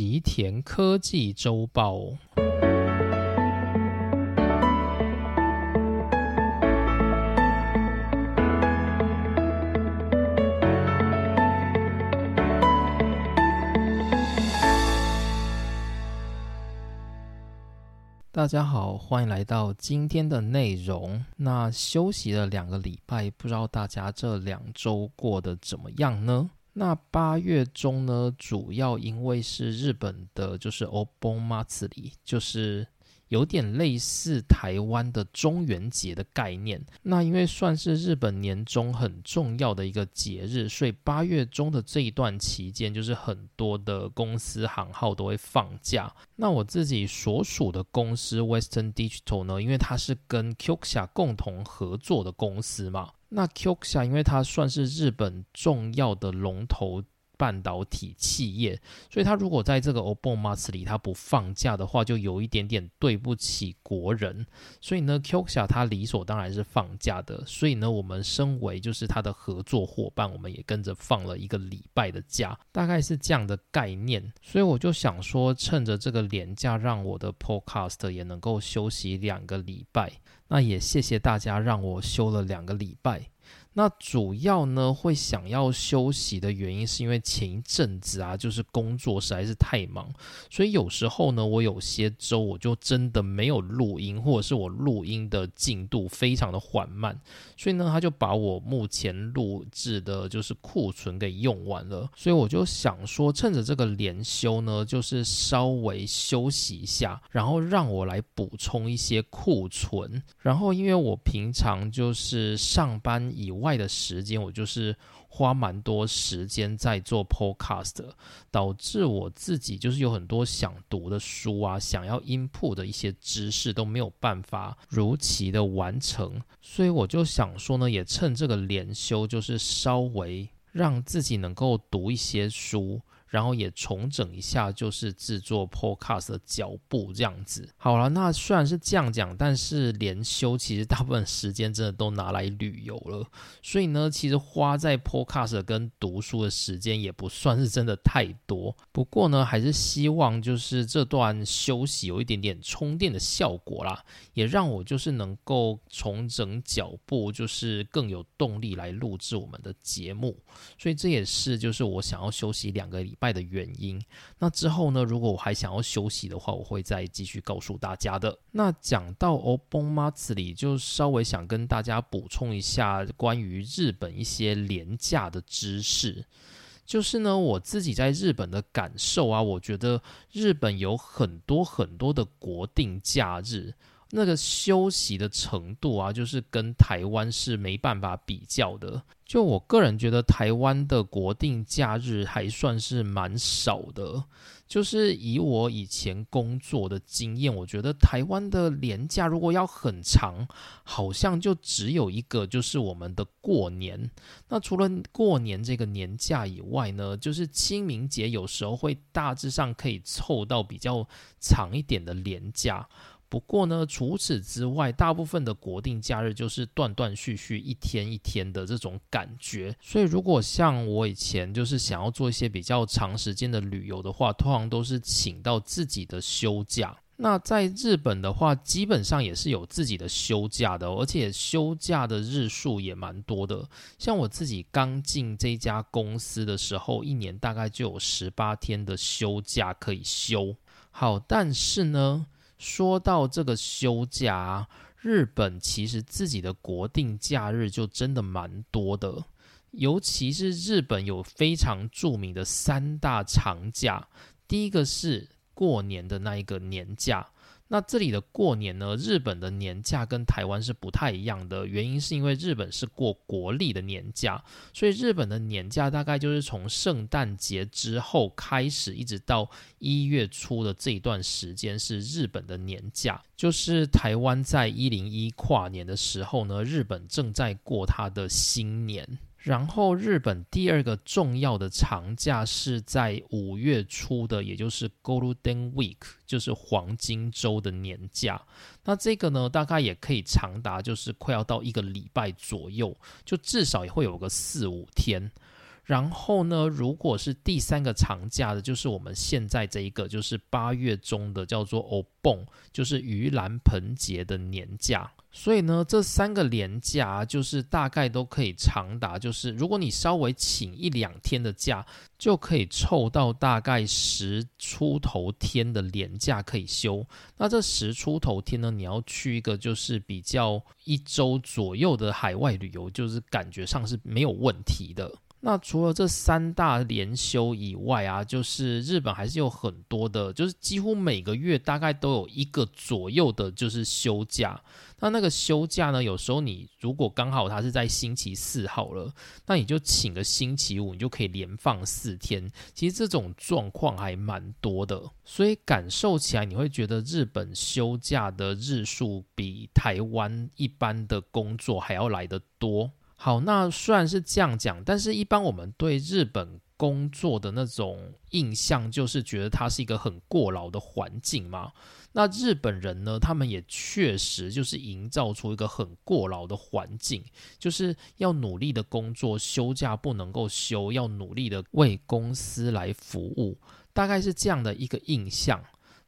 吉田科技周报哦。大家好，欢迎来到今天的内容。那休息了2个礼拜，不知道大家这2周过得怎么样呢？那8月中呢，主要因为是日本的就是 Obon 祭り，就是有点类似台湾的中元节的概念。那因为算是日本年中很重要的一个节日，所以8月中的这一段期间，就是很多的公司行号都会放假。那我自己所属的公司 Western Digital 呢，因为它是跟 Kioxia 共同合作的公司嘛，那 Kioxia 因为它算是日本重要的龙头半导体企业，所以他如果在这个 Obon Matsuri 他不放假的话，就有一点点对不起国人。所以呢 Kioxia 他理所当然是放假的，所以呢我们身为就是他的合作伙伴，我们也跟着放了1个礼拜的假，大概是这样的概念。所以我就想说趁着这个连假，让我的 podcast 也能够休息2个礼拜。那也谢谢大家让我休了2个礼拜。那主要呢会想要休息的原因，是因为前一阵子啊，就是工作实在是太忙，所以有时候呢我有些周我就真的没有录音，或者是我录音的进度非常的缓慢，所以呢他就把我目前录制的就是库存给用完了。所以我就想说趁着这个连休呢，就是稍微休息一下，然后让我来补充一些库存。然后因为我平常就是上班以外的时间，我就是花蛮多时间在做 podcast， 导致我自己就是有很多想读的书啊，想要 input 的一些知识都没有办法如期的完成。所以我就想说呢，也趁这个连休，就是稍微让自己能够读一些书，然后也重整一下就是制作 podcast 的脚步这样子。好了，那虽然是这样讲，但是连休其实大部分时间真的都拿来旅游了，所以呢其实花在 podcast 跟读书的时间也不算是真的太多。不过呢还是希望就是这段休息有一点点充电的效果啦，也让我就是能够重整脚步，就是更有动力来录制我们的节目。所以这也是就是我想要休息2个礼拜的原因。那之后呢，如果我还想要休息的话，我会再继续告诉大家的。那讲到 Obon Matsuri， 就稍微想跟大家补充一下关于日本一些廉价的知识。就是呢我自己在日本的感受啊，我觉得日本有很多很多的国定假日，那个休息的程度啊，就是跟台湾是没办法比较的。就我个人觉得台湾的国定假日还算是蛮少的，就是以我以前工作的经验，我觉得台湾的连假如果要很长，好像就只有一个，就是我们的过年。那除了过年这个年假以外呢，就是清明节有时候会大致上可以凑到比较长一点的连假。不过呢除此之外，大部分的国定假日就是断断续续一天一天的这种感觉。所以如果像我以前就是想要做一些比较长时间的旅游的话，通常都是请到自己的休假。那在日本的话基本上也是有自己的休假的，而且休假的日数也蛮多的。像我自己刚进这家公司的时候，1年大概就有18天的休假可以休。好，但是呢说到这个休假啊，日本其实自己的国定假日就真的蛮多的，尤其是日本有非常著名的3大长假，第一个是过年的那一个年假。那这里的过年呢，日本的年假跟台湾是不太一样的，原因是因为日本是过国历的年假，所以日本的年假大概就是从圣诞节之后开始，一直到1月初的这一段时间是日本的年假。就是台湾在101跨年的时候呢，日本正在过它的新年。然后日本第2个重要的长假是在5月初的，也就是 Golden Week， 就是黄金周的年假。那这个呢大概也可以长达就是快要到1个礼拜左右，就至少也会有个4-5天。然后呢，如果是第三个长假的，就是我们现在这一个，就是8月中的叫做 Obon， 就是盂兰盆节的年假。所以呢，这三个连假就是大概都可以长达，就是如果你稍微请1-2天的假，就可以凑到大概10出头天的连假可以休。那这10出头天呢，你要去一个就是比较1周左右的海外旅游，就是感觉上是没有问题的。那除了这3大连休以外啊，就是日本还是有很多的，就是几乎每个月大概都有1个左右的就是休假。那个休假呢，有时候你如果刚好它是在星期4好了，那你就请个星期5，你就可以连放4天。其实这种状况还蛮多的，所以感受起来你会觉得日本休假的日数比台湾一般的工作还要来得多。好，那虽然是这样讲，但是一般我们对日本工作的那种印象就是觉得它是一个很过劳的环境嘛。那日本人呢，他们也确实就是营造出一个很过劳的环境，就是要努力的工作，休假不能够休，要努力的为公司来服务，大概是这样的一个印象。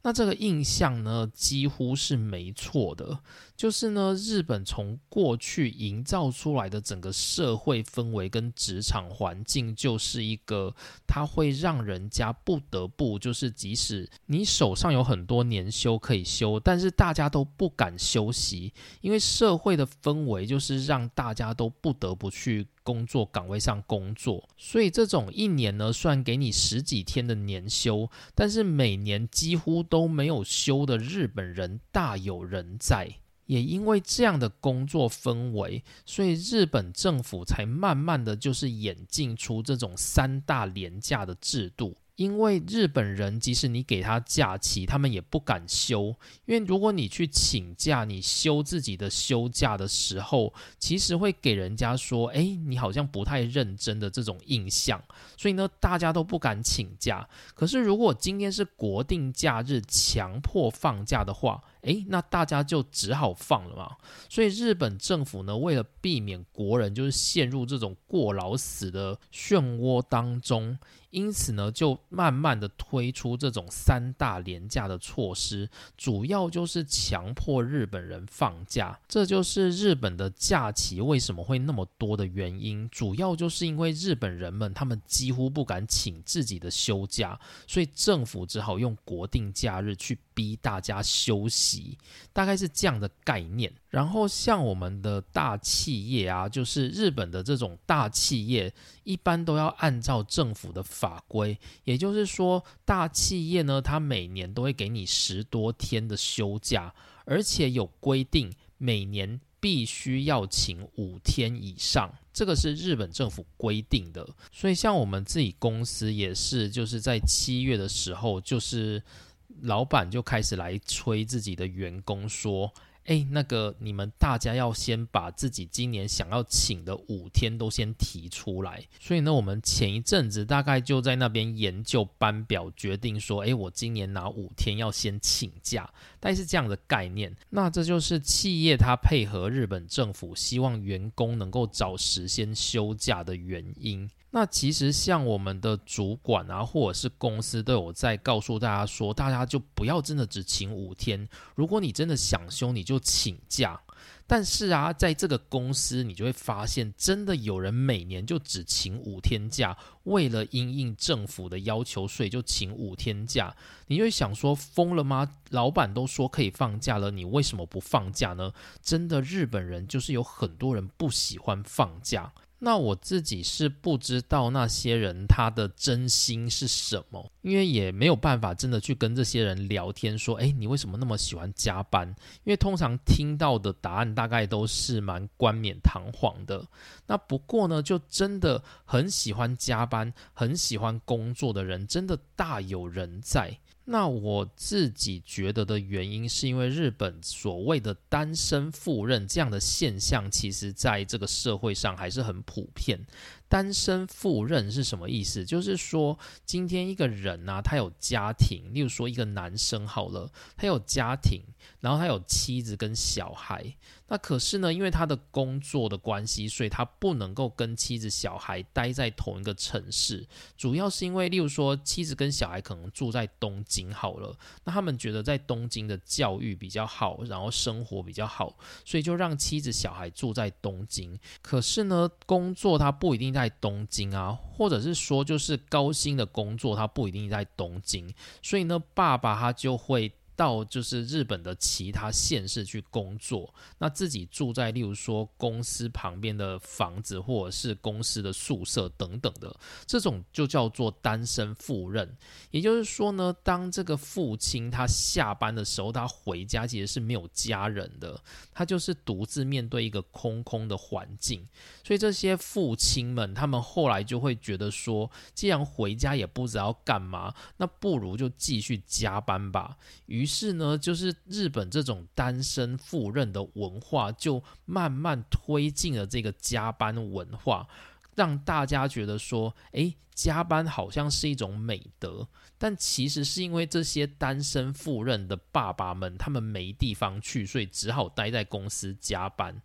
那这个印象呢，几乎是没错的，就是呢，日本从过去营造出来的整个社会氛围跟职场环境，就是一个它会让人家不得不就是即使你手上有很多年休可以休，但是大家都不敢休息，因为社会的氛围就是让大家都不得不去工作岗位上工作。所以这种一年呢，虽然给你10几天的年休，但是每年几乎都没有休的日本人大有人在。也因为这样的工作氛围，所以日本政府才慢慢的就是演进出这种3大连假的制度。因为日本人即使你给他假期，他们也不敢休，因为如果你去请假，你休自己的休假的时候，其实会给人家说，你好像不太认真的这种印象，所以呢，大家都不敢请假。可是如果今天是国定假日强迫放假的话，那大家就只好放了嘛。所以日本政府呢，为了避免国人就是陷入这种过劳死的漩涡当中，因此呢，就慢慢的推出这种3大连假的措施，主要就是强迫日本人放假。这就是日本的假期为什么会那么多的原因，主要就是因为日本人们他们几乎不敢请自己的休假，所以政府只好用国定假日去逼大家休息，大概是这样的概念。然后像我们的大企业啊，就是日本的这种大企业一般都要按照政府的法规，也就是说大企业呢，它每年都会给你10多天的休假，而且有规定每年必须要请5天以上，这个是日本政府规定的。所以像我们自己公司也是，就是在7月的时候，就是老板就开始来催自己的员工说，你们大家要先把自己今年想要请的5天都先提出来。所以呢，我们前一阵子大概就在那边研究班表，决定说，我今年拿5天要先请假，大概是这样的概念。那这就是企业它配合日本政府，希望员工能够早时先休假的原因。那其实像我们的主管啊，或者是公司都有在告诉大家说，大家就不要真的只请5天，如果你真的想休你就请假。但是啊，在这个公司你就会发现，真的有人每年就只请5天假，为了因应政府的要求，所以就请5天假。你就会想说，疯了吗？老板都说可以放假了，你为什么不放假呢？真的日本人就是有很多人不喜欢放假。那我自己是不知道那些人他的真心是什么，因为也没有办法真的去跟这些人聊天说，你为什么那么喜欢加班？因为通常听到的答案大概都是蛮冠冕堂皇的。那不过呢，就真的很喜欢加班、很喜欢工作的人，真的大有人在。那我自己觉得的原因是因为日本所谓的单身赴任这样的现象，其实在这个社会上还是很普遍。单身赴任是什么意思？就是说今天一个人啊，他有家庭，例如说一个男生好了，他有家庭，然后他有妻子跟小孩，那可是呢，因为他的工作的关系，所以他不能够跟妻子小孩待在同一个城市，主要是因为例如说妻子跟小孩可能住在东京好了，那他们觉得在东京的教育比较好，然后生活比较好，所以就让妻子小孩住在东京。可是呢，工作他不一定在东京啊，或者是说就是高薪的工作他不一定在东京，所以呢，爸爸他就会到就是日本的其他县市去工作，那自己住在例如说公司旁边的房子或者是公司的宿舍等等的，这种就叫做单身赴任。也就是说呢，当这个父亲他下班的时候，他回家其实是没有家人的，他就是独自面对一个空空的环境。所以这些父亲们他们后来就会觉得说，既然回家也不知道干嘛，那不如就继续加班吧。于是呢，就是日本这种单身赴任的文化就慢慢推进了这个加班文化，让大家觉得说，加班好像是一种美德，但其实是因为这些单身赴任的爸爸们他们没地方去，所以只好待在公司加班。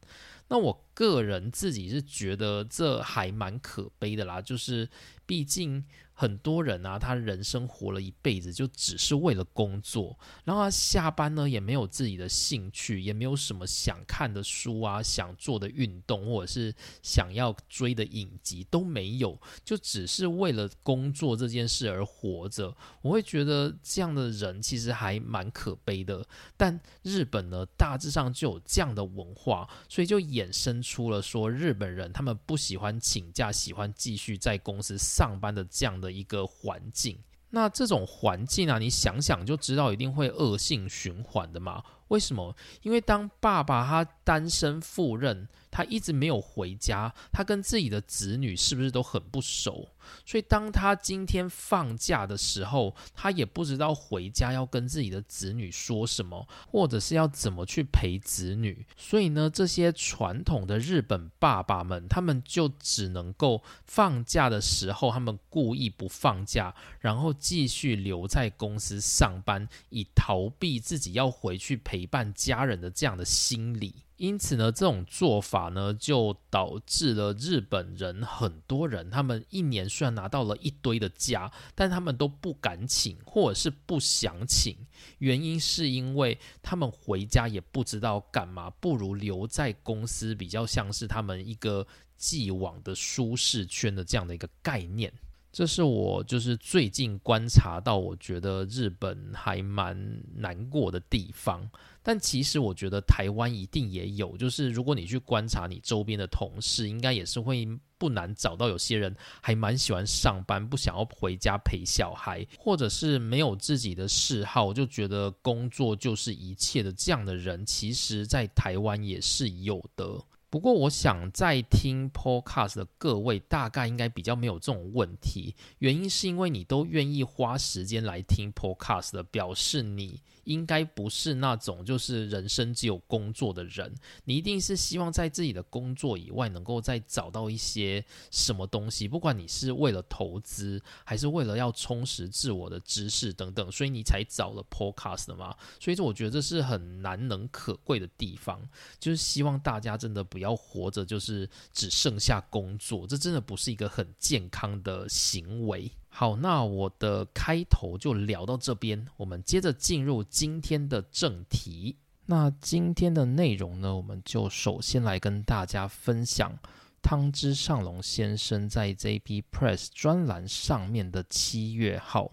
那我个人自己是觉得这还蛮可悲的啦，就是毕竟很多人啊，他人生活了一辈子就只是为了工作，然后他下班呢也没有自己的兴趣，也没有什么想看的书啊，想做的运动或者是想要追的影集都没有，就只是为了工作这件事而活着。我会觉得这样的人其实还蛮可悲的，但日本呢大致上就有这样的文化，所以就衍生出了说日本人他们不喜欢请假，喜欢继续在公司上班的这样的一个环境。那这种环境啊，你想想就知道一定会恶性循环的嘛。为什么？因为当爸爸他单身赴任，他一直没有回家，他跟自己的子女是不是都很不熟？所以当他今天放假的时候，他也不知道回家要跟自己的子女说什么，或者是要怎么去陪子女。所以呢，这些传统的日本爸爸们，他们就只能够放假的时候，他们故意不放假，然后继续留在公司上班，以逃避自己要回去陪伴家人的这样的心理。因此呢，这种做法呢，就导致了日本人很多人，他们一年虽然拿到了一堆的假，但他们都不敢请，或者是不想请。原因是因为他们回家也不知道干嘛，不如留在公司，比较像是他们一个既往的舒适圈的这样的一个概念。这是我就是最近观察到，我觉得日本还蛮难过的地方。但其实我觉得台湾一定也有，就是如果你去观察你周边的同事，应该也是会不难找到有些人还蛮喜欢上班，不想要回家陪小孩，或者是没有自己的嗜好，就觉得工作就是一切的这样的人，其实在台湾也是有的。不过我想在听 podcast 的各位大概应该比较没有这种问题，原因是因为你都愿意花时间来听 podcast 的，表示你应该不是那种就是人生只有工作的人，你一定是希望在自己的工作以外能够再找到一些什么东西，不管你是为了投资还是为了要充实自我的知识等等，所以你才找了 podcast 嘛。所以我觉得这是很难能可贵的地方，就是希望大家真的不要活着就是只剩下工作，这真的不是一个很健康的行为。好，那我的开头就聊到这边，我们接着进入今天的正题。那今天的内容呢，我们就首先来跟大家分享汤之上隆先生在 JB Press 专栏上面的七月号。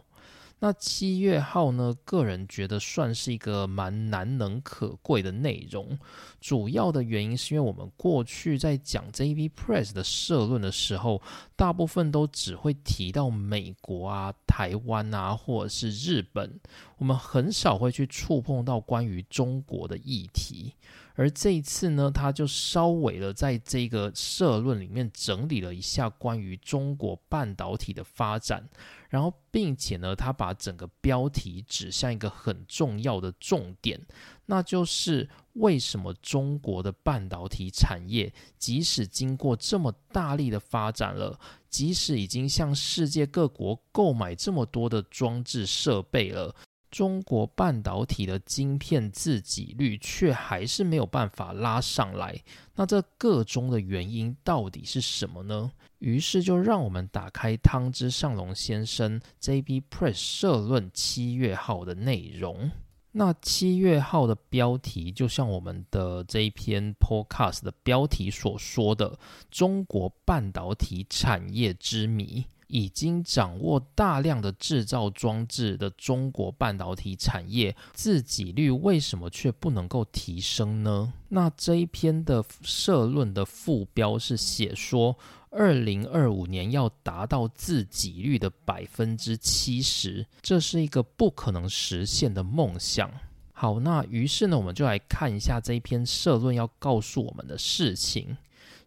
那七月号呢，个人觉得算是一个蛮难能可贵的内容，主要的原因是因为我们过去在讲 JB Press 的社论的时候，大部分都只会提到美国啊、台湾啊或者是日本，我们很少会去触碰到关于中国的议题。而这一次呢，他就稍微的在这个社论里面整理了一下关于中国半导体的发展，然后并且呢，他把整个标题指向一个很重要的重点，那就是为什么中国的半导体产业即使经过这么大力的发展了，即使已经向世界各国购买这么多的装置设备了，中国半导体的晶片自给率却还是没有办法拉上来，那这个中的原因到底是什么呢？于是就让我们打开汤之上隆先生 JB Press 社论7月号的内容。那7月号的标题就像我们的这一篇 podcast 的标题所说的，中国半导体产业之谜，已经掌握大量的制造装置的中国半导体产业自给率为什么却不能够提升呢？那这一篇的社论的副标是写说2025年要达到自给率的 70%， 这是一个不可能实现的梦想。好，那于是呢，我们就来看一下这一篇社论要告诉我们的事情。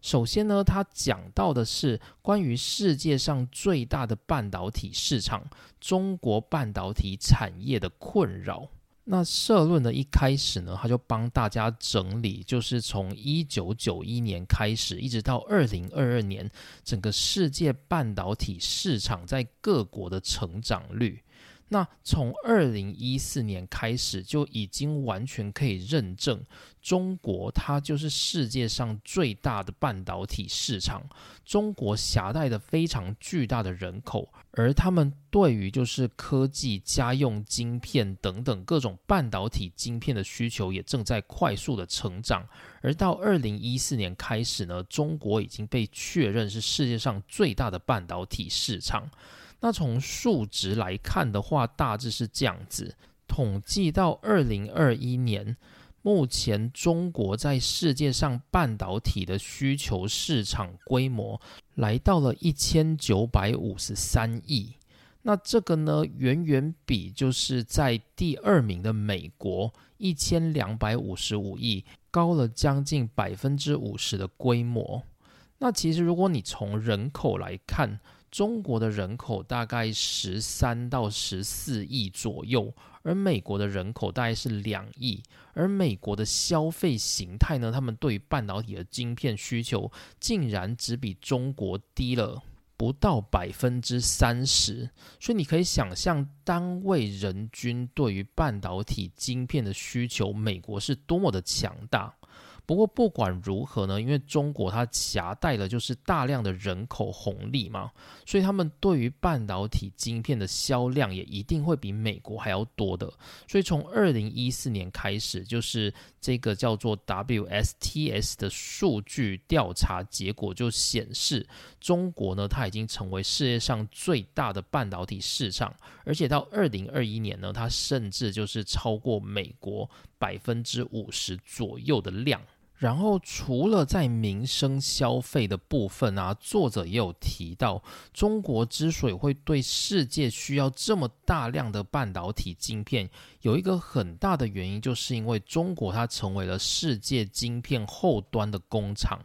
首先呢，它讲到的是关于世界上最大的半导体市场，中国半导体产业的困扰。那社论的一开始呢，他就帮大家整理，就是从1991年开始一直到2022年整个世界半导体市场在各国的成长率。那从2014年开始就已经完全可以认证，中国它就是世界上最大的半导体市场。中国携带的非常巨大的人口，而他们对于就是科技、家用晶片等等各种半导体晶片的需求也正在快速的成长。而到2014年开始呢，中国已经被确认是世界上最大的半导体市场。那从数值来看的话，大致是这样子，统计到2021年，目前中国在世界上半导体的需求市场规模来到了1953亿。那这个呢，远远比就是在第二名的美国1255亿高了将近 50% 的规模。那其实如果你从人口来看，中国的人口大概13到14亿左右，而美国的人口大概是2亿。而美国的消费形态呢，他们对于半导体的晶片需求竟然只比中国低了不到 30%， 所以你可以想象单位人均对于半导体晶片的需求，美国是多么的强大。不过不管如何呢，因为中国它携带了就是大量的人口红利嘛，所以他们对于半导体晶片的销量也一定会比美国还要多的。所以从2014年开始，就是这个叫做 WSTS 的数据调查结果就显示，中国呢它已经成为世界上最大的半导体市场，而且到2021年呢，它甚至就是超过美国 50% 左右的量。然后除了在民生消费的部分啊，作者也有提到，中国之所以会对世界需要这么大量的半导体晶片，有一个很大的原因，就是因为中国它成为了世界晶片后端的工厂。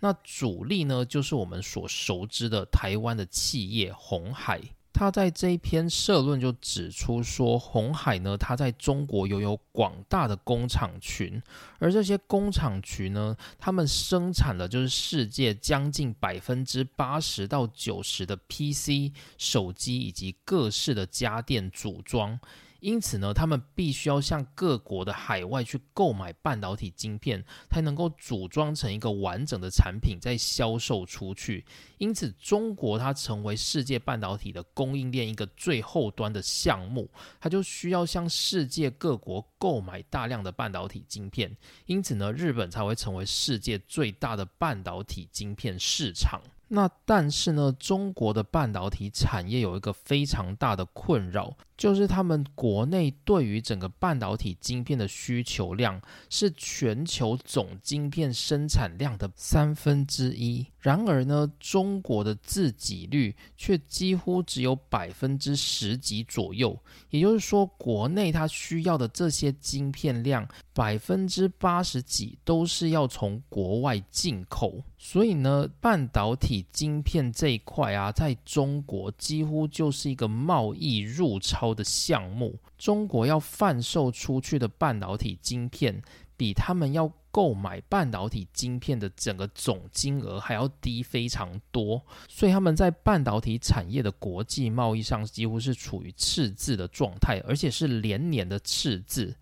那主力呢，就是我们所熟知的台湾的企业鸿海。他在这一篇社论就指出说，鸿海呢，它在中国拥有广大的工厂群，而这些工厂群呢，他们生产了就是世界将近 80% 到 90% 的 PC、手机以及各式的家电组装。因此呢，他们必须要向各国的海外去购买半导体晶片，才能够组装成一个完整的产品再销售出去。因此中国它成为世界半导体的供应链一个最后端的项目，它就需要向世界各国购买大量的半导体晶片。因此呢，日本才会成为世界最大的半导体晶片市场。那但是呢，中国的半导体产业有一个非常大的困扰，就是他们国内对于整个半导体晶片的需求量是全球总晶片生产量的1/3。然而呢，中国的自给率却几乎只有10%左右，也就是说，国内它需要的这些晶片量80%都是要从国外进口。所以呢，半导体晶片这一块啊，在中国几乎就是一个贸易入超的项目。中国要贩售出去的半导体晶片，比他们要购买半导体晶片的整个总金额还要低非常多，所以他们在半导体产业的国际贸易上几乎是处于赤字的状态，而且是连年的赤字。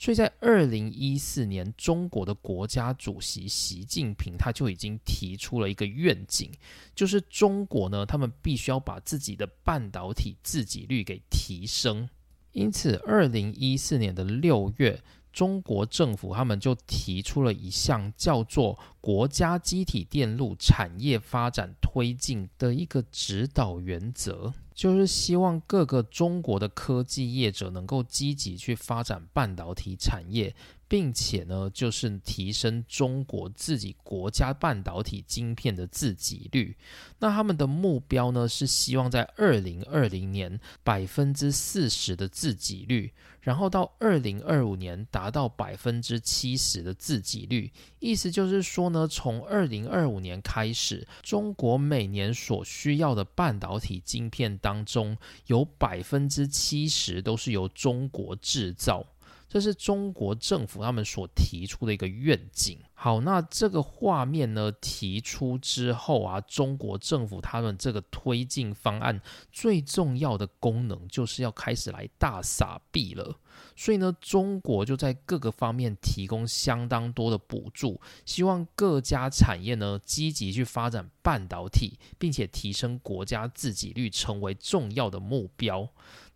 所以在2014年，中国的国家主席习近平他就已经提出了一个愿景，就是中国呢，他们必须要把自己的半导体自给率给提升。因此2014年的6月，中国政府他们就提出了一项叫做国家机体电路产业发展推进的一个指导原则，就是希望各个中国的科技业者能够积极去发展半导体产业，并且呢，就是提升中国自己国家半导体晶片的自给率。那他们的目标呢，是希望在2020年 40% 的自给率，然后到2025年达到 70% 的自给率。意思就是说呢，从2025年开始，中国每年所需要的半导体晶片当中，有 70% 都是由中国制造。这是中国政府他们所提出的一个愿景。好，那这个画面呢提出之后啊，中国政府他们这个推进方案最重要的功能就是要开始来大撒币了。所以呢，中国就在各个方面提供相当多的补助，希望各家产业呢积极去发展半导体，并且提升国家自给率成为重要的目标。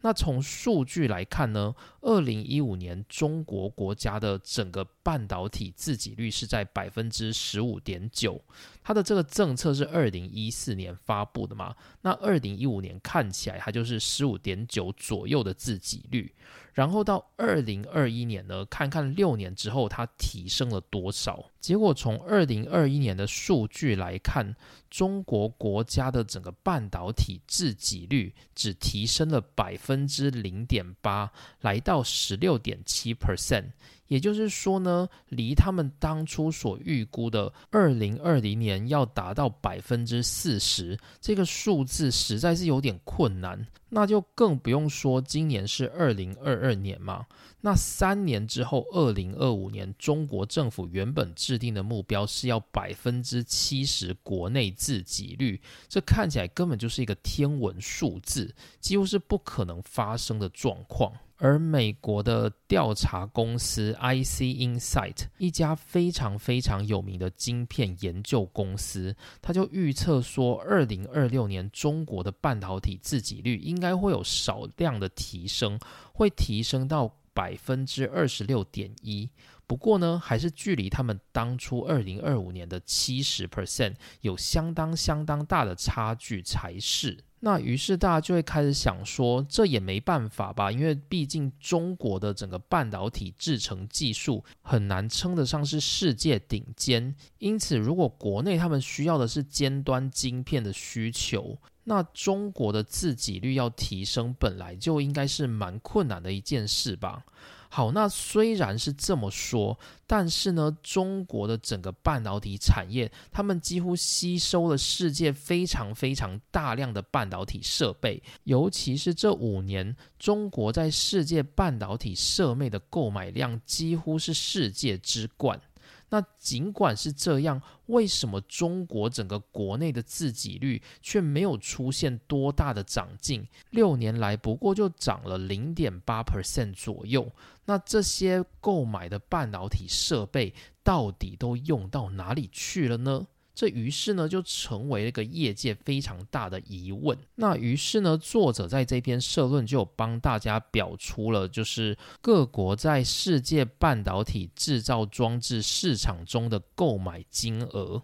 那从数据来看呢，2015年中国国家的整个半导体自给率是在 15.9%， 它的这个政策是2014年发布的嘛，那2015年看起来它就是 15.9 左右的自给率，然后到2021年呢，看看6年之后它提升了多少。结果从2021年的数据来看，中国国家的整个半导体自给率只提升了 0.8%， 来到 16.7%， 也就是说呢，离他们当初所预估的2020年要达到 40% 这个数字实在是有点困难。那就更不用说今年是2022年嘛，那3年之后2025年，中国政府原本制定的目标是要 70% 国内自给率，这看起来根本就是一个天文数字，几乎是不可能发生的状况。而美国的调查公司 IC Insight， 一家非常非常有名的晶片研究公司，它就预测说2026年中国的半导体自给率应该会有少量的提升，会提升到 26.1%， 不过呢，还是距离他们当初2025年的 70% 有相当大的差距才是。那于是大家就会开始想说，这也没办法吧，因为毕竟中国的整个半导体制程技术很难称得上是世界顶尖，因此如果国内他们需要的是尖端晶片的需求，那中国的自给率要提升本来就应该是蛮困难的一件事吧。好，那虽然是这么说，但是呢，中国的整个半导体产业，他们几乎吸收了世界非常大量的半导体设备，尤其是这5年，中国在世界半导体设备的购买量几乎是世界之冠。那尽管是这样，为什么中国整个国内的自给率却没有出现多大的长进？6年来不过就涨了 0.8% 左右。那这些购买的半导体设备到底都用到哪里去了呢？这于是呢，就成为了一个业界非常大的疑问。那于是呢，作者在这篇社论就有帮大家表出了，就是各国在世界半导体制造装置市场中的购买金额。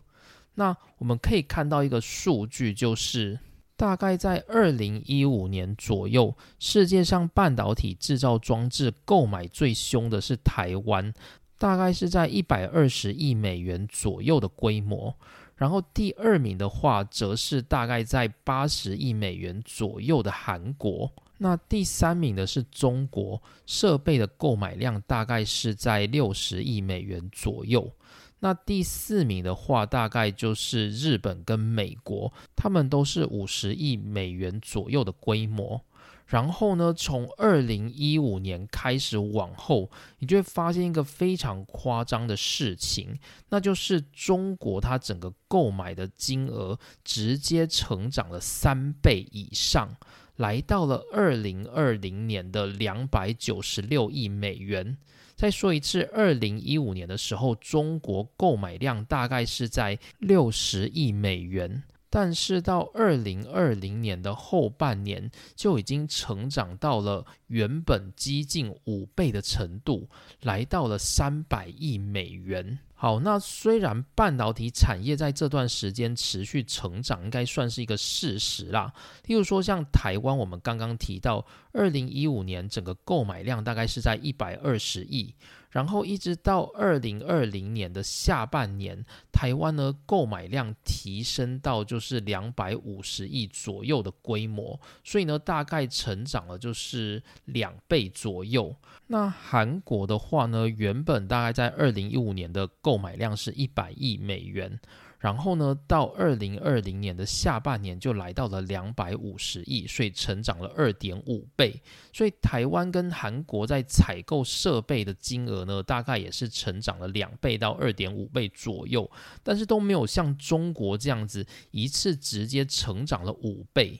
那我们可以看到一个数据，就是大概在2015年左右，世界上半导体制造装置购买最凶的是台湾，大概是在120亿美元左右的规模，然后第2名的话则是大概在80亿美元左右的韩国，那第3名的是中国，设备的购买量大概是在60亿美元左右。那第四名的话大概就是日本跟美国，他们都是50亿美元左右的规模。然后呢，从2015年开始往后，你就会发现一个非常夸张的事情，那就是中国它整个购买的金额直接成长了3倍以上，来到了2020年的296亿美元。再说一次，2015年的时候，中国购买量大概是在60亿美元。但是到2020年的后半年就已经成长到了原本接近5倍的程度，来到了300亿美元。好，那虽然半导体产业在这段时间持续成长应该算是一个事实啦，例如说像台湾，我们刚刚提到2015年整个购买量大概是在120亿，然后一直到2020年的下半年，台湾呢购买量提升到就是250亿左右的规模，所以呢大概成长了就是2倍左右。那韩国的话呢，原本大概在2015年的购买量是100亿美元，然后呢到2020年的下半年就来到了250亿，所以成长了 2.5 倍。所以台湾跟韩国在采购设备的金额呢大概也是成长了2倍到 2.5 倍左右，但是都没有像中国这样子一次直接成长了5倍。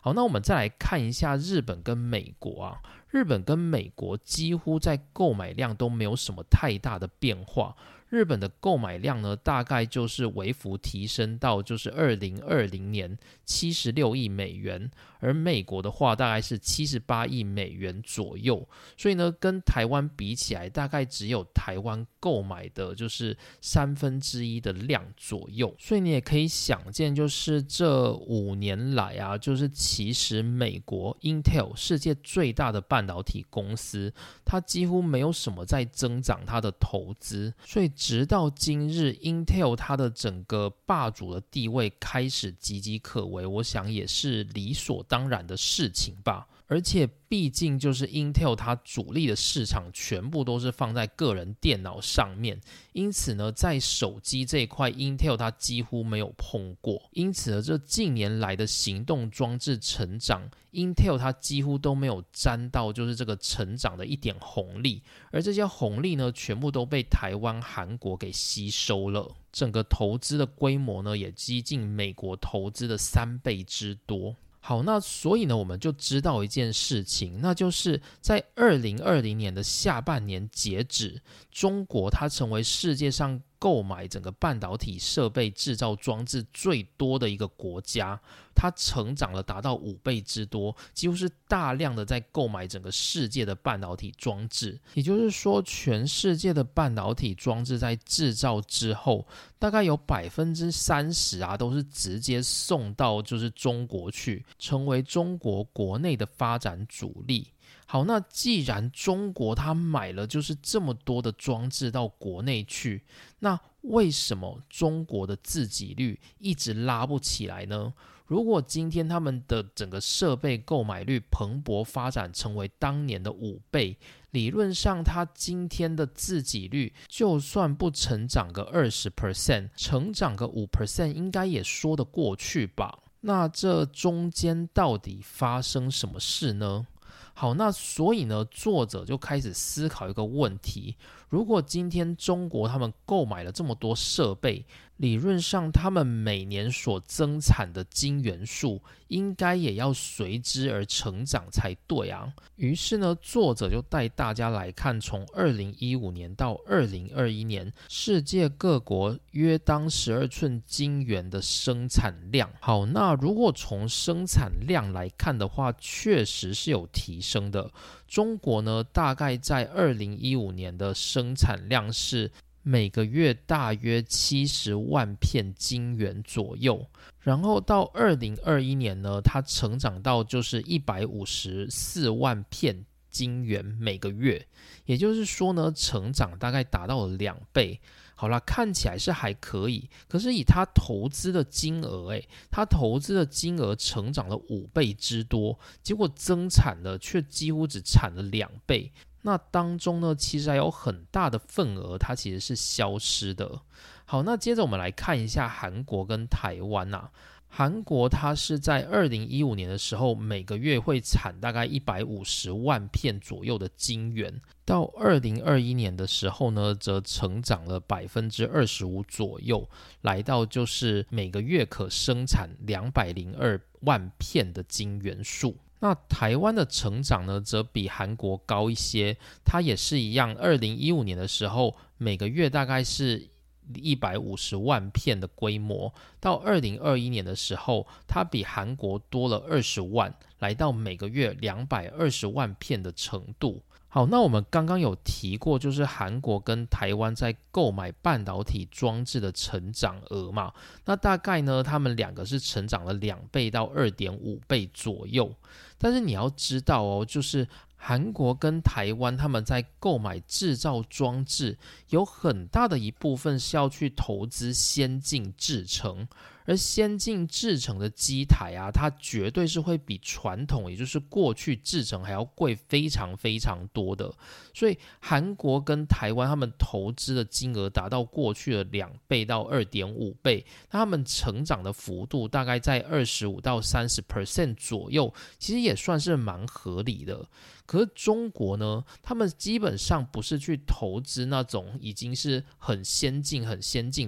好，那我们再来看一下日本跟美国啊。日本跟美国几乎在购买量都没有什么太大的变化，日本的购买量呢大概就是微幅提升到就是2020年76亿美元，而美国的话大概是78亿美元左右，所以呢跟台湾比起来大概只有台湾购买的就是1/3的量左右。所以你也可以想见，就是这5年来啊，就是其实美国 Intel 世界最大的半导体公司，它几乎没有什么在增长它的投资，所以直到今日 Intel 它的整个霸主的地位开始岌岌可危，我想也是理所当然的事情吧。而且毕竟就是 Intel 它主力的市场全部都是放在个人电脑上面，因此呢在手机这一块 Intel 它几乎没有碰过，因此呢这近年来的行动装置成长， Intel 它几乎都没有沾到就是这个成长的一点红利，而这些红利呢全部都被台湾韩国给吸收了，整个投资的规模呢也接近美国投资的3倍之多。好，那所以呢我们就知道一件事情，那就是在2020年的下半年截止，中国它成为世界上购买整个半导体设备制造装置最多的一个国家，它成长了达到5倍之多，几乎是大量的在购买整个世界的半导体装置。也就是说，全世界的半导体装置在制造之后，大概有 30% 啊都是直接送到就是中国去，成为中国国内的发展主力。好，那既然中国它买了就是这么多的装置到国内去，那为什么中国的自给率一直拉不起来呢？如果今天他们的整个设备购买率蓬勃发展成为当年的5倍，理论上它今天的自给率就算不成长个 20%， 成长个 5% 应该也说得过去吧。那这中间到底发生什么事呢？好，那所以呢作者就开始思考一个问题，如果今天中国他们购买了这么多设备，理论上他们每年所增产的晶圆数应该也要随之而成长才对啊。于是呢作者就带大家来看，从2015年到2021年世界各国约当12寸晶圆的生产量。好，那如果从生产量来看的话，确实是有提升的。中国呢大概在2015年的生产量是每个月大约70万片晶圆左右，然后到2021年呢它成长到就是154万片晶圆每个月，也就是说呢成长大概达到了2倍。好啦，看起来是还可以，可是以他投资的金额他投资的金额成长了5倍之多，结果增产了却几乎只产了2倍，那当中呢，其实还有很大的份额它其实是消失的。好，那接着我们来看一下韩国跟台湾啊。韩国它是在2015年的时候每个月会产大概150万片左右的晶圆，到2021年的时候呢则成长了 25% 左右，来到就是每个月可生产202万片的晶圆数。那台湾的成长呢则比韩国高一些，它也是一样，2015年的时候每个月大概是150万片的规模，到2021年的时候它比韩国多了20万，来到每个月220万片的程度。好，那我们刚刚有提过就是韩国跟台湾在购买半导体装置的成长额嘛，那大概呢他们两个是成长了2倍到 2.5 倍左右。但是你要知道哦，就是韩国跟台湾他们在购买制造装置有很大的一部分是要去投资先进制程，而先进制程的机台啊，它绝对是会比传统也就是过去制程还要贵非常非常多的，所以韩国跟台湾他们投资的金额达到过去的2倍到 2.5 倍，那他们成长的幅度大概在25到 30% 左右，其实也算是蛮合理的。可是中国呢，他们基本上不是去投资那种已经是很先进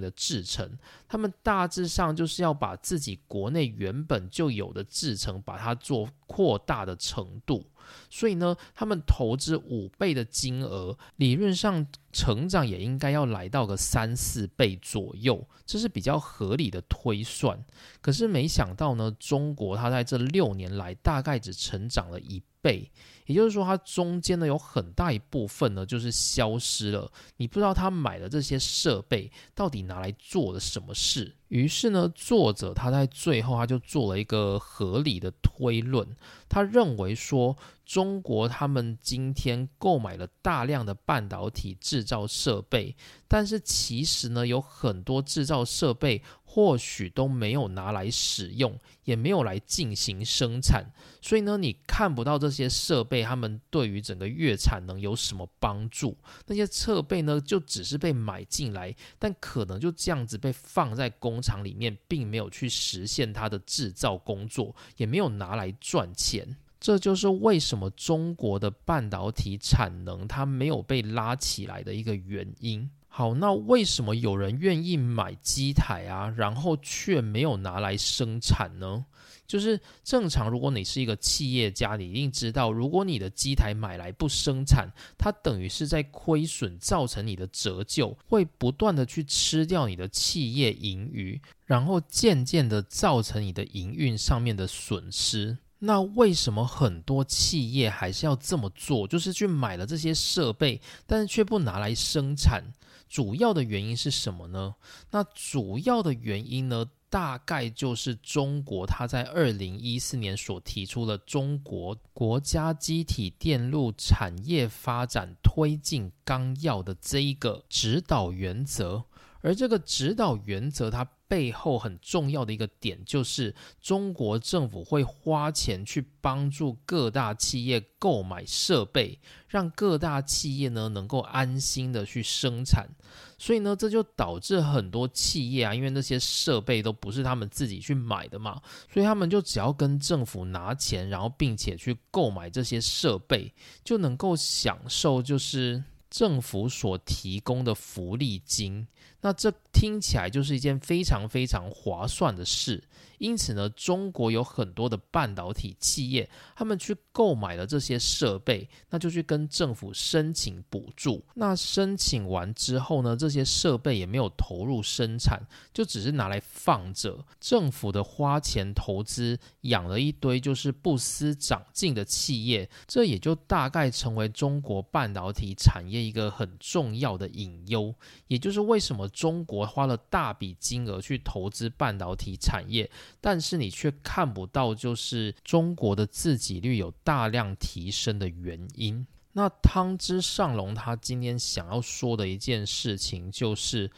的制程，他们大致上就是要把自己国内原本就有的制程把它做扩大的程度，所以呢他们投资5倍的金额，理论上成长也应该要来到个 3-4 倍左右，这是比较合理的推算。可是没想到呢，中国它在这6年来大概只成长了1倍，也就是说它中间呢有很大一部分呢就是消失了，你不知道它买的这些设备到底拿来做了什么事。于是呢作者他在最后他就做了一个合理的推论，他认为说中国他们今天购买了大量的半导体制造设备，但是其实呢有很多制造设备或许都没有拿来使用，也没有来进行生产，所以呢你看不到这些设备他们对于整个月产能有什么帮助，那些设备呢就只是被买进来，但可能就这样子被放在工厂里面，并没有去实现它的制造工作，也没有拿来赚钱。这就是为什么中国的半导体产能它没有被拉起来的一个原因。好，那为什么有人愿意买机台啊，然后却没有拿来生产呢？就是正常如果你是一个企业家，你一定知道如果你的机台买来不生产，它等于是在亏损，造成你的折旧，会不断的去吃掉你的企业盈余，然后渐渐的造成你的营运上面的损失。那为什么很多企业还是要这么做，就是去买了这些设备，但是却不拿来生产？主要的原因是什么呢？那主要的原因呢，大概就是中国它在2014年所提出的中国国家机体电路产业发展推进纲要的这一个指导原则。而这个指导原则它背后很重要的一个点，就是中国政府会花钱去帮助各大企业购买设备，让各大企业呢能够安心的去生产。所以呢这就导致很多企业啊，因为那些设备都不是他们自己去买的嘛，所以他们就只要跟政府拿钱，然后并且去购买这些设备，就能够享受就是政府所提供的福利金。那这听起来就是一件非常非常划算的事，因此呢中国有很多的半导体企业，他们去购买了这些设备，那就去跟政府申请补助，那申请完之后呢，这些设备也没有投入生产，就只是拿来放着，政府的花钱投资养了一堆就是不思长进的企业，这也就大概成为中国半导体产业一个很重要的隐忧。也就是为什么中国花了大笔金额去投资半导体产业，但是你却看不到就是中国的自给率有大量提升的原因。那汤之上隆他今天想要说的一件事情就是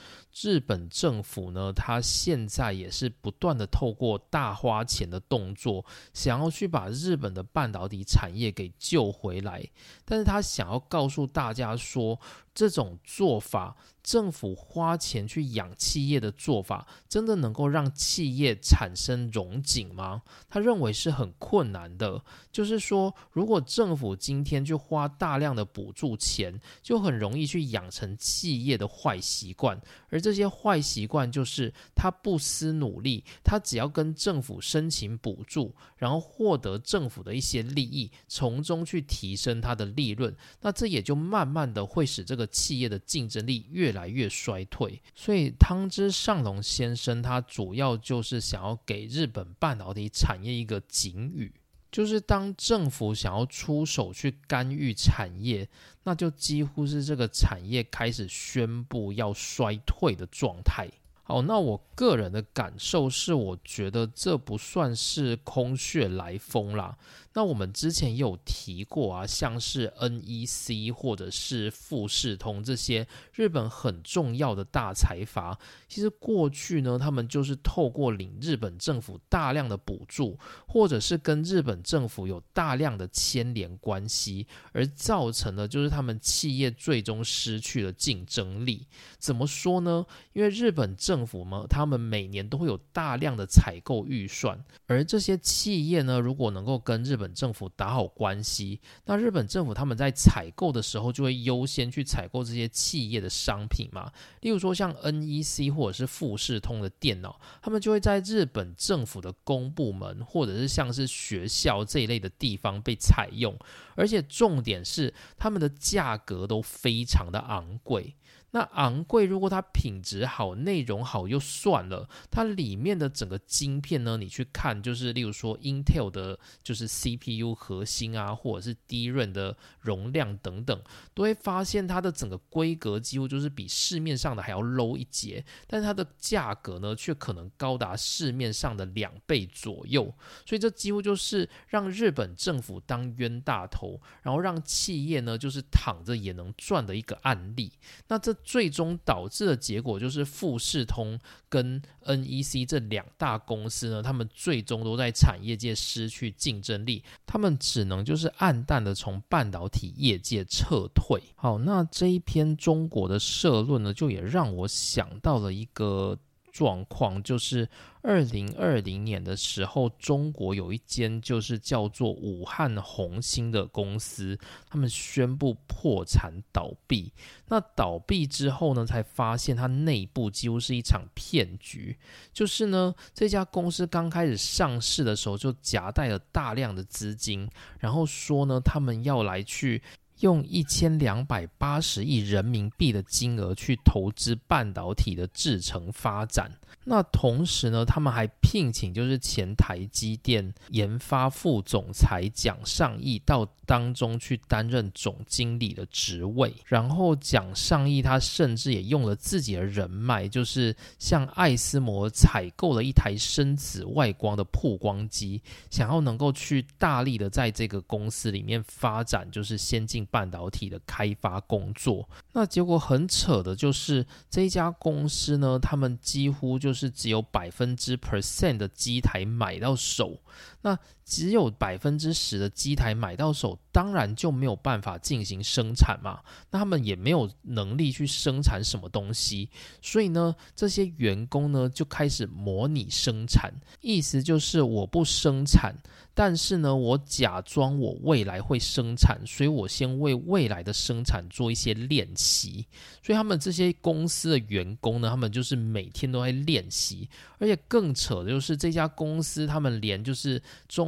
日本政府呢，他现在也是不断的透过大花钱的动作想要去把日本的半导体产业给救回来，但是他想要告诉大家说，这种做法，政府花钱去养企业的做法，真的能够让企业产生荣景吗？他认为是很困难的。就是说，如果政府今天就花大量的补助钱，就很容易去养成企业的坏习惯，而这些坏习惯就是他不思努力，他只要跟政府申请补助，然后获得政府的一些利益，从中去提升他的利润，那这也就慢慢的会使这个企业的竞争力越来越衰退。所以汤之上隆先生他主要就是想要给日本半导体产业一个警语，就是当政府想要出手去干预产业，那就几乎是这个产业开始宣布要衰退的状态。好，那我个人的感受是，我觉得这不算是空穴来风啦。那我们之前也有提过啊，像是 NEC 或者是富士通这些日本很重要的大财阀，其实过去呢，他们就是透过领日本政府大量的补助，或者是跟日本政府有大量的牵连关系，而造成的就是他们企业最终失去了竞争力。怎么说呢？因为日本政府嘛，他们每年都会有大量的采购预算，而这些企业呢，如果能够跟日本政府打好关系，那日本政府他们在采购的时候就会优先去采购这些企业的商品嘛。例如说像 NEC 或者是富士通的电脑，他们就会在日本政府的公部门或者是像是学校这一类的地方被采用，而且重点是他们的价格都非常的昂贵。那昂贵，如果它品质好、内容好又算了，它里面的整个晶片呢，你去看，就是例如说 Intel 的就是 CPU 核心啊，或者是 DRAM 的容量等等，都会发现它的整个规格几乎就是比市面上的还要 low 一截，但是它的价格呢，却可能高达市面上的2倍左右。所以这几乎就是让日本政府当冤大头，然后让企业呢就是躺着也能赚的一个案例。那这最终导致的结果就是富士通跟 NEC 这2大公司呢，他们最终都在产业界失去竞争力，他们只能就是黯淡的从半导体业界撤退。好，那这一篇中国的社论呢，就也让我想到了一个状况，就是2020年的时候，中国有一间就是叫做武汉红星的公司，他们宣布破产倒闭。那倒闭之后呢，才发现它内部几乎是一场骗局。就是呢，这家公司刚开始上市的时候就夹带了大量的资金，然后说呢，他们要来去用1280亿人民币的金额去投资半导体的制程发展。那同时呢，他们还聘请就是前台积电研发副总裁蒋尚义到当中去担任总经理的职位。然后蒋尚义他甚至也用了自己的人脉，就是向艾斯摩采购了一台深紫外光的曝光机，想要能够去大力的在这个公司里面发展就是先进半导体的开发工作。那结果很扯的就是这家公司呢，他们几乎就是只有 10% 的机台买到手，那只有 10% 的机台买到手，当然就没有办法进行生产嘛，那他们也没有能力去生产什么东西，所以呢，这些员工呢就开始模拟生产，意思就是我不生产，但是呢，我假装我未来会生产，所以我先为未来的生产做一些练习。所以他们这些公司的员工呢，他们就是每天都在练习，而且更扯的就是这家公司，他们连就是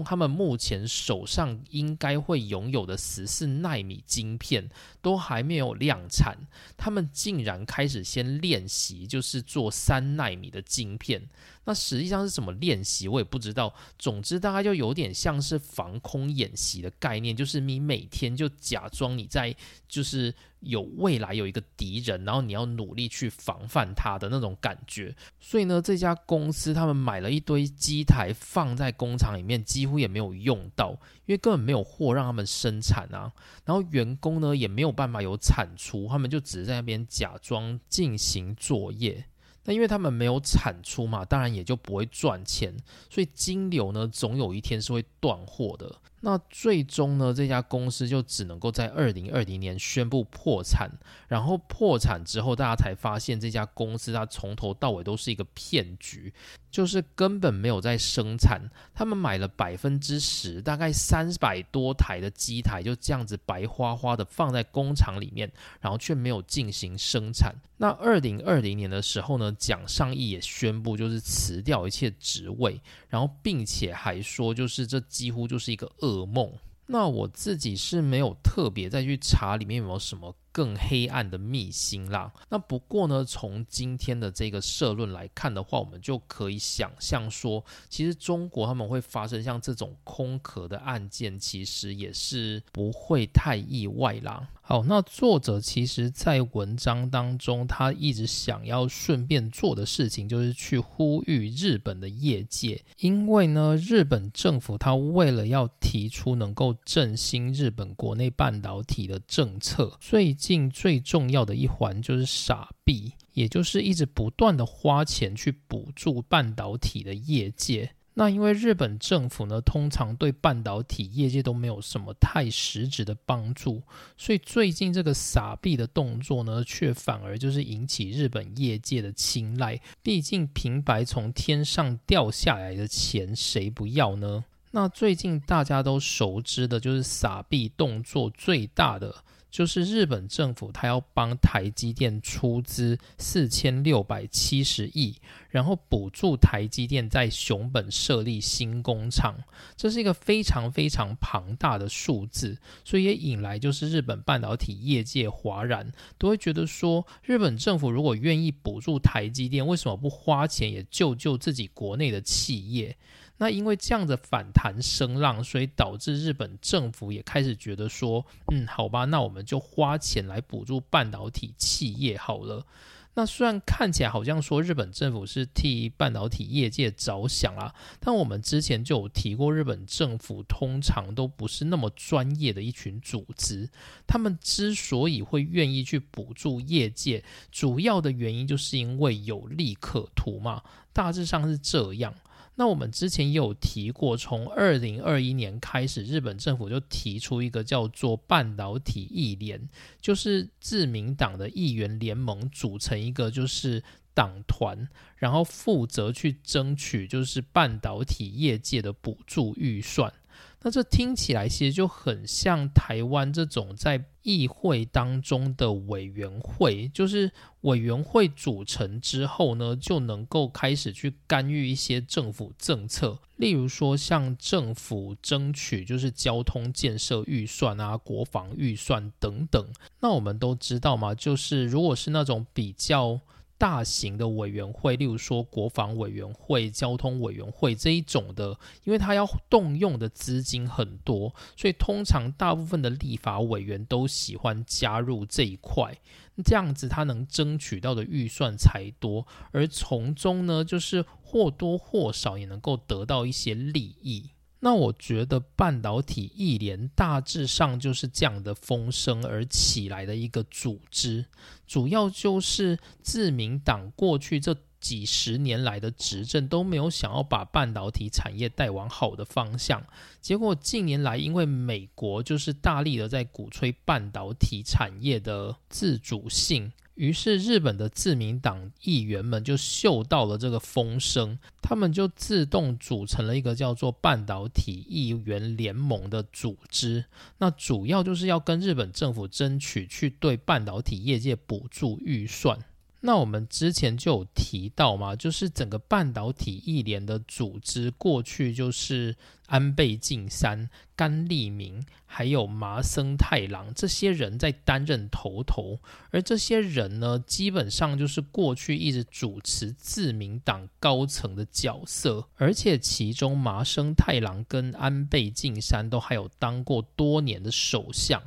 他们目前手上应该会拥有的14奈米晶片都还没有量产，他们竟然开始先练习，就是做3奈米的晶片。那实际上是什么练习我也不知道，总之大概就有点像是防空演习的概念，就是你每天就假装你在就是有未来有一个敌人，然后你要努力去防范他的那种感觉。所以呢，这家公司他们买了一堆机台放在工厂里面，几乎也没有用到，因为根本没有货让他们生产啊。然后员工呢也没有办法有产出，他们就只是在那边假装进行作业。那因为他们没有产出嘛，当然也就不会赚钱，所以金流呢总有一天是会断货的。那最终呢，这家公司就只能够在2020年宣布破产，然后破产之后大家才发现这家公司它从头到尾都是一个骗局，就是根本没有在生产。他们买了 10%， 大概300多台的机台就这样子白花花的放在工厂里面，然后却没有进行生产。那2020年的时候呢，蒋尚义也宣布就是辞掉一切职位，然后并且还说就是这几乎就是一个噩梦。那我自己是没有特别再去查里面有没有什么更黑暗的秘辛啦。那不过呢，从今天的这个社论来看的话，我们就可以想象说，其实中国他们会发生像这种空壳的案件，其实也是不会太意外啦。好，那作者其实在文章当中他一直想要顺便做的事情，就是去呼吁日本的业界，因为呢日本政府他为了要提出能够振兴日本国内半导体的政策，最近最重要的一环就是傻币，也就是一直不断的花钱去补助半导体的业界。那因为日本政府呢通常对半导体业界都没有什么太实质的帮助，所以最近这个撒币的动作呢却反而就是引起日本业界的青睐，毕竟平白从天上掉下来的钱谁不要呢？那最近大家都熟知的就是撒币动作最大的就是日本政府他要帮台积电出资4670亿，然后补助台积电在熊本设立新工厂，这是一个非常非常庞大的数字，所以也引来就是日本半导体业界哗然，都会觉得说日本政府如果愿意补助台积电，为什么不花钱也救自己国内的企业？那因为这样的反弹声浪，所以导致日本政府也开始觉得说好吧，那我们就花钱来补助半导体企业好了。那虽然看起来好像说日本政府是替半导体业界着想啦，但我们之前就有提过，日本政府通常都不是那么专业的一群组织，他们之所以会愿意去补助业界，主要的原因就是因为有利可图嘛，大致上是这样。那我们之前也有提过，从2021年开始，日本政府就提出一个叫做半导体议联，就是自民党的议员联盟组成一个就是党团，然后负责去争取就是半导体业界的补助预算。那这听起来其实就很像台湾这种在议会当中的委员会，就是委员会组成之后呢，就能够开始去干预一些政府政策，例如说像政府争取就是交通建设预算啊、国防预算等等。那我们都知道嘛，就是如果是那种比较大型的委员会，例如说国防委员会、交通委员会这一种的，因为它要动用的资金很多，所以通常大部分的立法委员都喜欢加入这一块，这样子它能争取到的预算才多，而从中呢，就是或多或少也能够得到一些利益。那我觉得半导体议联大致上就是这样的风声而起来的一个组织，主要就是自民党过去这几十年来的执政都没有想要把半导体产业带往好的方向，结果近年来因为美国就是大力的在鼓吹半导体产业的自主性，于是日本的自民党议员们就嗅到了这个风声，他们就自动组成了一个叫做半导体议员联盟的组织，那主要就是要跟日本政府争取去对半导体业界补助预算。那我们之前就有提到嘛，就是整个半导体一联的组织过去就是安倍晋三、甘利明还有麻生太郎这些人在担任头头，而这些人呢基本上就是过去一直主持自民党高层的角色，而且其中麻生太郎跟安倍晋三都还有当过多年的首相。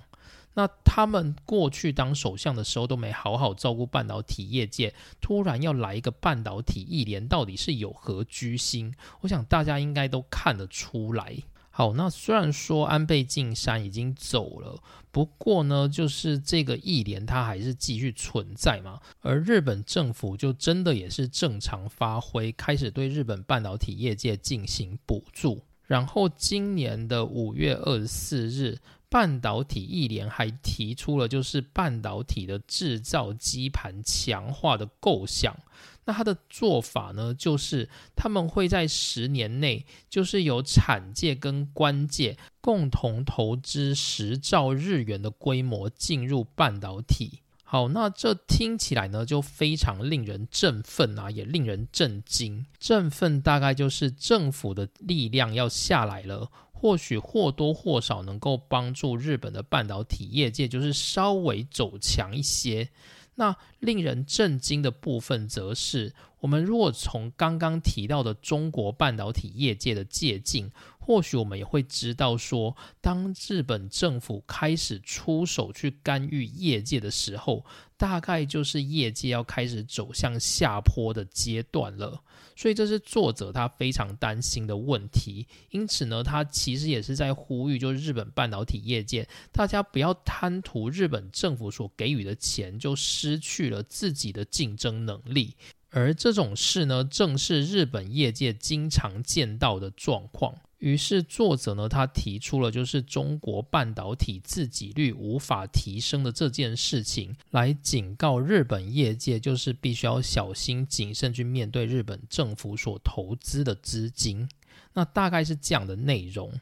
那他们过去当首相的时候都没好好照顾半导体业界，突然要来一个半导体一联，到底是有何居心？我想大家应该都看得出来。好，那虽然说安倍晋三已经走了，不过呢就是这个一联它还是继续存在嘛，而日本政府就真的也是正常发挥，开始对日本半导体业界进行补助。然后今年的5月24日半导体一联还提出了就是半导体的制造基盘强化的构想，那它的做法呢就是他们会在10年内就是由产界跟官界共同投资10兆日元的规模进入半导体。好，那这听起来呢就非常令人振奋啊，也令人震惊。振奋大概就是政府的力量要下来了，或许或多或少能够帮助日本的半导体业界就是稍微走强一些。那令人震惊的部分则是我们如果从刚刚提到的中国半导体业界的借鉴，或许我们也会知道说，当日本政府开始出手去干预业界的时候，大概就是业界要开始走向下坡的阶段了。所以这是作者他非常担心的问题，因此呢他其实也是在呼吁，就是日本半导体业界大家不要贪图日本政府所给予的钱，就失去了自己的竞争能力。而这种事呢正是日本业界经常见到的状况。于是作者呢他提出了就是中国半导体自给率无法提升的这件事情，来警告日本业界就是必须要小心谨慎去面对日本政府所投资的资金。那大概是这样的内容。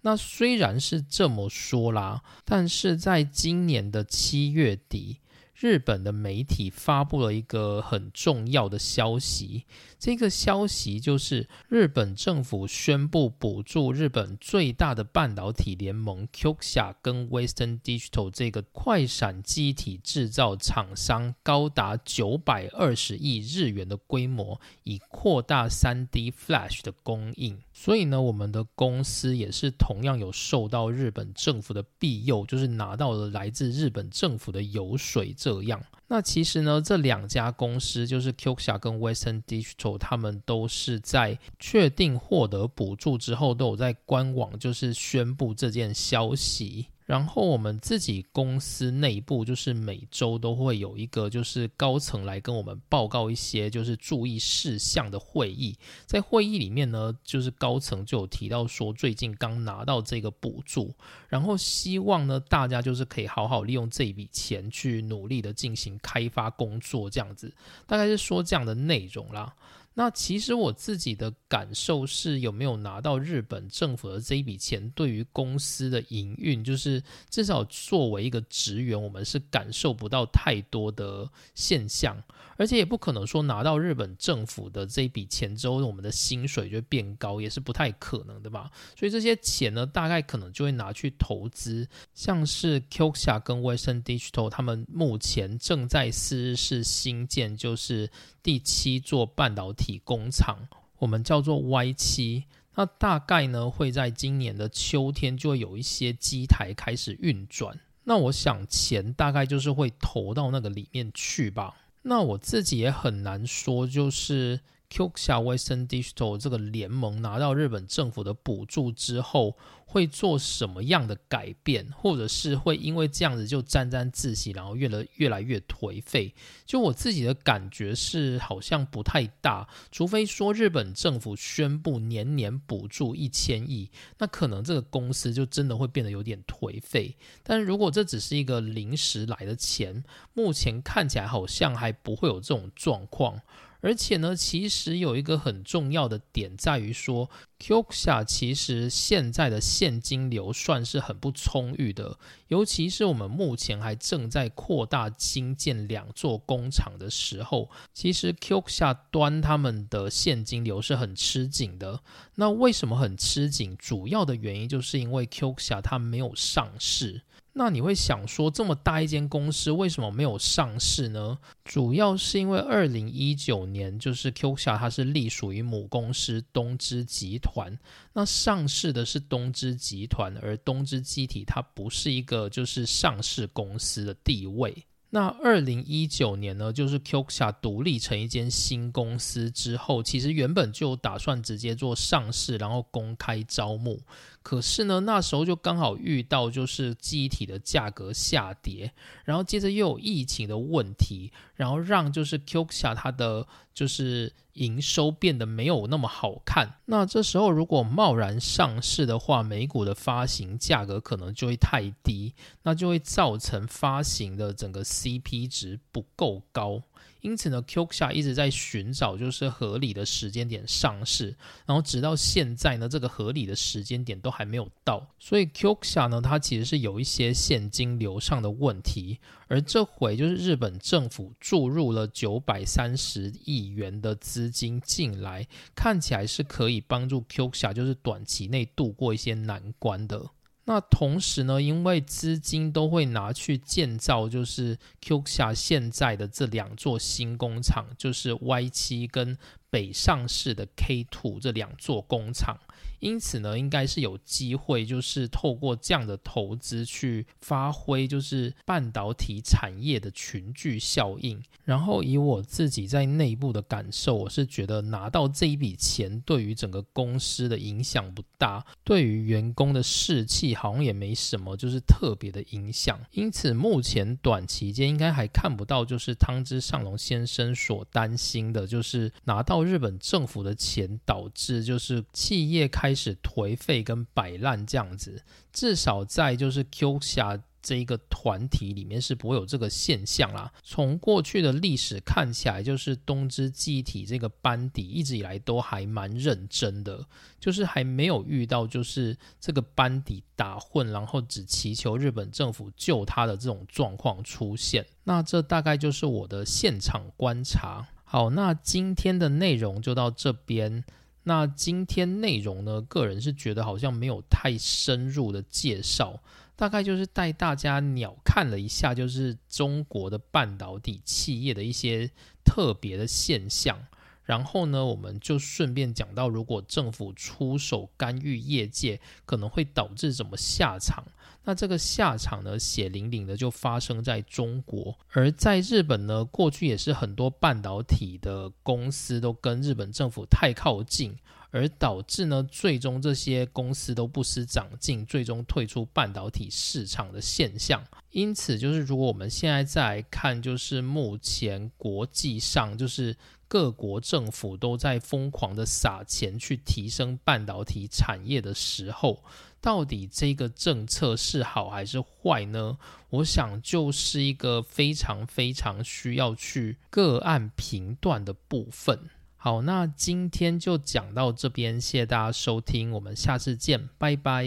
那虽然是这么说啦，但是在今年的7月底，日本的媒体发布了一个很重要的消息，这个消息就是日本政府宣布补助日本最大的半导体联盟 Kioxia 跟 Western Digital 这个快闪机体制造厂商高达920亿日元的规模，以扩大 3D Flash 的供应。所以呢我们的公司也是同样有受到日本政府的庇佑，就是拿到了来自日本政府的油水这样。那其实呢这两家公司就是 Kioxia 跟 Western Digital， 他们都是在确定获得补助之后都有在官网就是宣布这件消息。然后我们自己公司内部就是每周都会有一个就是高层来跟我们报告一些就是注意事项的会议，在会议里面呢就是高层就有提到说最近刚拿到这个补助，然后希望呢大家就是可以好好利用这笔钱去努力的进行开发工作，这样子大概是说这样的内容啦。那其实我自己的感受是，有没有拿到日本政府的这一笔钱，对于公司的营运，就是至少作为一个职员，我们是感受不到太多的现象，而且也不可能说拿到日本政府的这一笔钱之后，我们的薪水就变高，也是不太可能的嘛。所以这些钱呢，大概可能就会拿去投资，像是 Kioxia 跟 Western Digital 他们目前正在4日市新建，就是第7座半导体工厂，我们叫做 Y7， 那大概呢会在今年的秋天就会有一些机台开始运转，那我想钱大概就是会投到那个里面去吧。那我自己也很难说就是 Kioxia Western Digital 这个联盟拿到日本政府的补助之后会做什么样的改变，或者是会因为这样子就沾沾自喜，然后越来越颓废。就我自己的感觉是好像不太大，除非说日本政府宣布年年补助1000亿，那可能这个公司就真的会变得有点颓废。但如果这只是一个临时来的钱，目前看起来好像还不会有这种状况。而且呢其实有一个很重要的点在于说， Kioxia 其实现在的现金流算是很不充裕的，尤其是我们目前还正在扩大新建2座工厂的时候，其实 Kioxia 端他们的现金流是很吃紧的。那为什么很吃紧？主要的原因就是因为 Kioxia 它没有上市。那你会想说，这么大一间公司为什么没有上市呢？主要是因为2019年就是 Kioxia 它是隶属于母公司东芝集团，那上市的是东芝集团，而东芝机体它不是一个就是上市公司的地位。那2019年呢，就是 Kioxia 独立成一间新公司之后，其实原本就打算直接做上市，然后公开招募。可是呢，那时候就刚好遇到就是记忆体的价格下跌，然后接着又有疫情的问题，然后让就是 Kioxia 它的就是营收变得没有那么好看。那这时候如果贸然上市的话，每股的发行价格可能就会太低，那就会造成发行的整个 CP 值不够高。因此呢 Kioxia 一直在寻找就是合理的时间点上市，然后直到现在呢，这个合理的时间点都还没有到。所以 Kioxia 呢，它其实是有一些现金流上的问题，而这回就是日本政府注入了930亿元的资金进来，看起来是可以帮助 Kioxia 就是短期内度过一些难关的。那同时呢，因为资金都会拿去建造就是 Kioxia 现在的这2座新工厂，就是 Y7 跟北上市的 K2 这2座工厂，因此呢，应该是有机会就是透过这样的投资去发挥就是半导体产业的群聚效应。然后以我自己在内部的感受，我是觉得拿到这一笔钱对于整个公司的影响不大，对于员工的士气好像也没什么就是特别的影响。因此目前短期间应该还看不到就是汤之上隆先生所担心的，就是拿到日本政府的钱导致就是企业开始颓废跟摆烂这样子。至少在就是 Kioxia 这一个团体里面是不会有这个现象啦。从过去的历史看起来，就是东芝记忆体这个班底一直以来都还蛮认真的，就是还没有遇到就是这个班底打混，然后只祈求日本政府救他的这种状况出现。那这大概就是我的现场观察。好，那今天的内容就到这边。那今天内容呢，个人是觉得好像没有太深入的介绍，大概就是带大家鸟看了一下就是中国的半导体企业的一些特别的现象，然后呢，我们就顺便讲到如果政府出手干预业界可能会导致怎么下场。那这个下场呢，血淋淋的就发生在中国。而在日本呢，过去也是很多半导体的公司都跟日本政府太靠近，而导致呢，最终这些公司都不思长进，最终退出半导体市场的现象。因此就是如果我们现在再来看，就是目前国际上就是各国政府都在疯狂的撒钱去提升半导体产业的时候，到底这个政策是好还是坏呢？我想就是一个非常非常需要去个案评断的部分。好，那今天就讲到这边，谢谢大家收听，我们下次见，拜拜。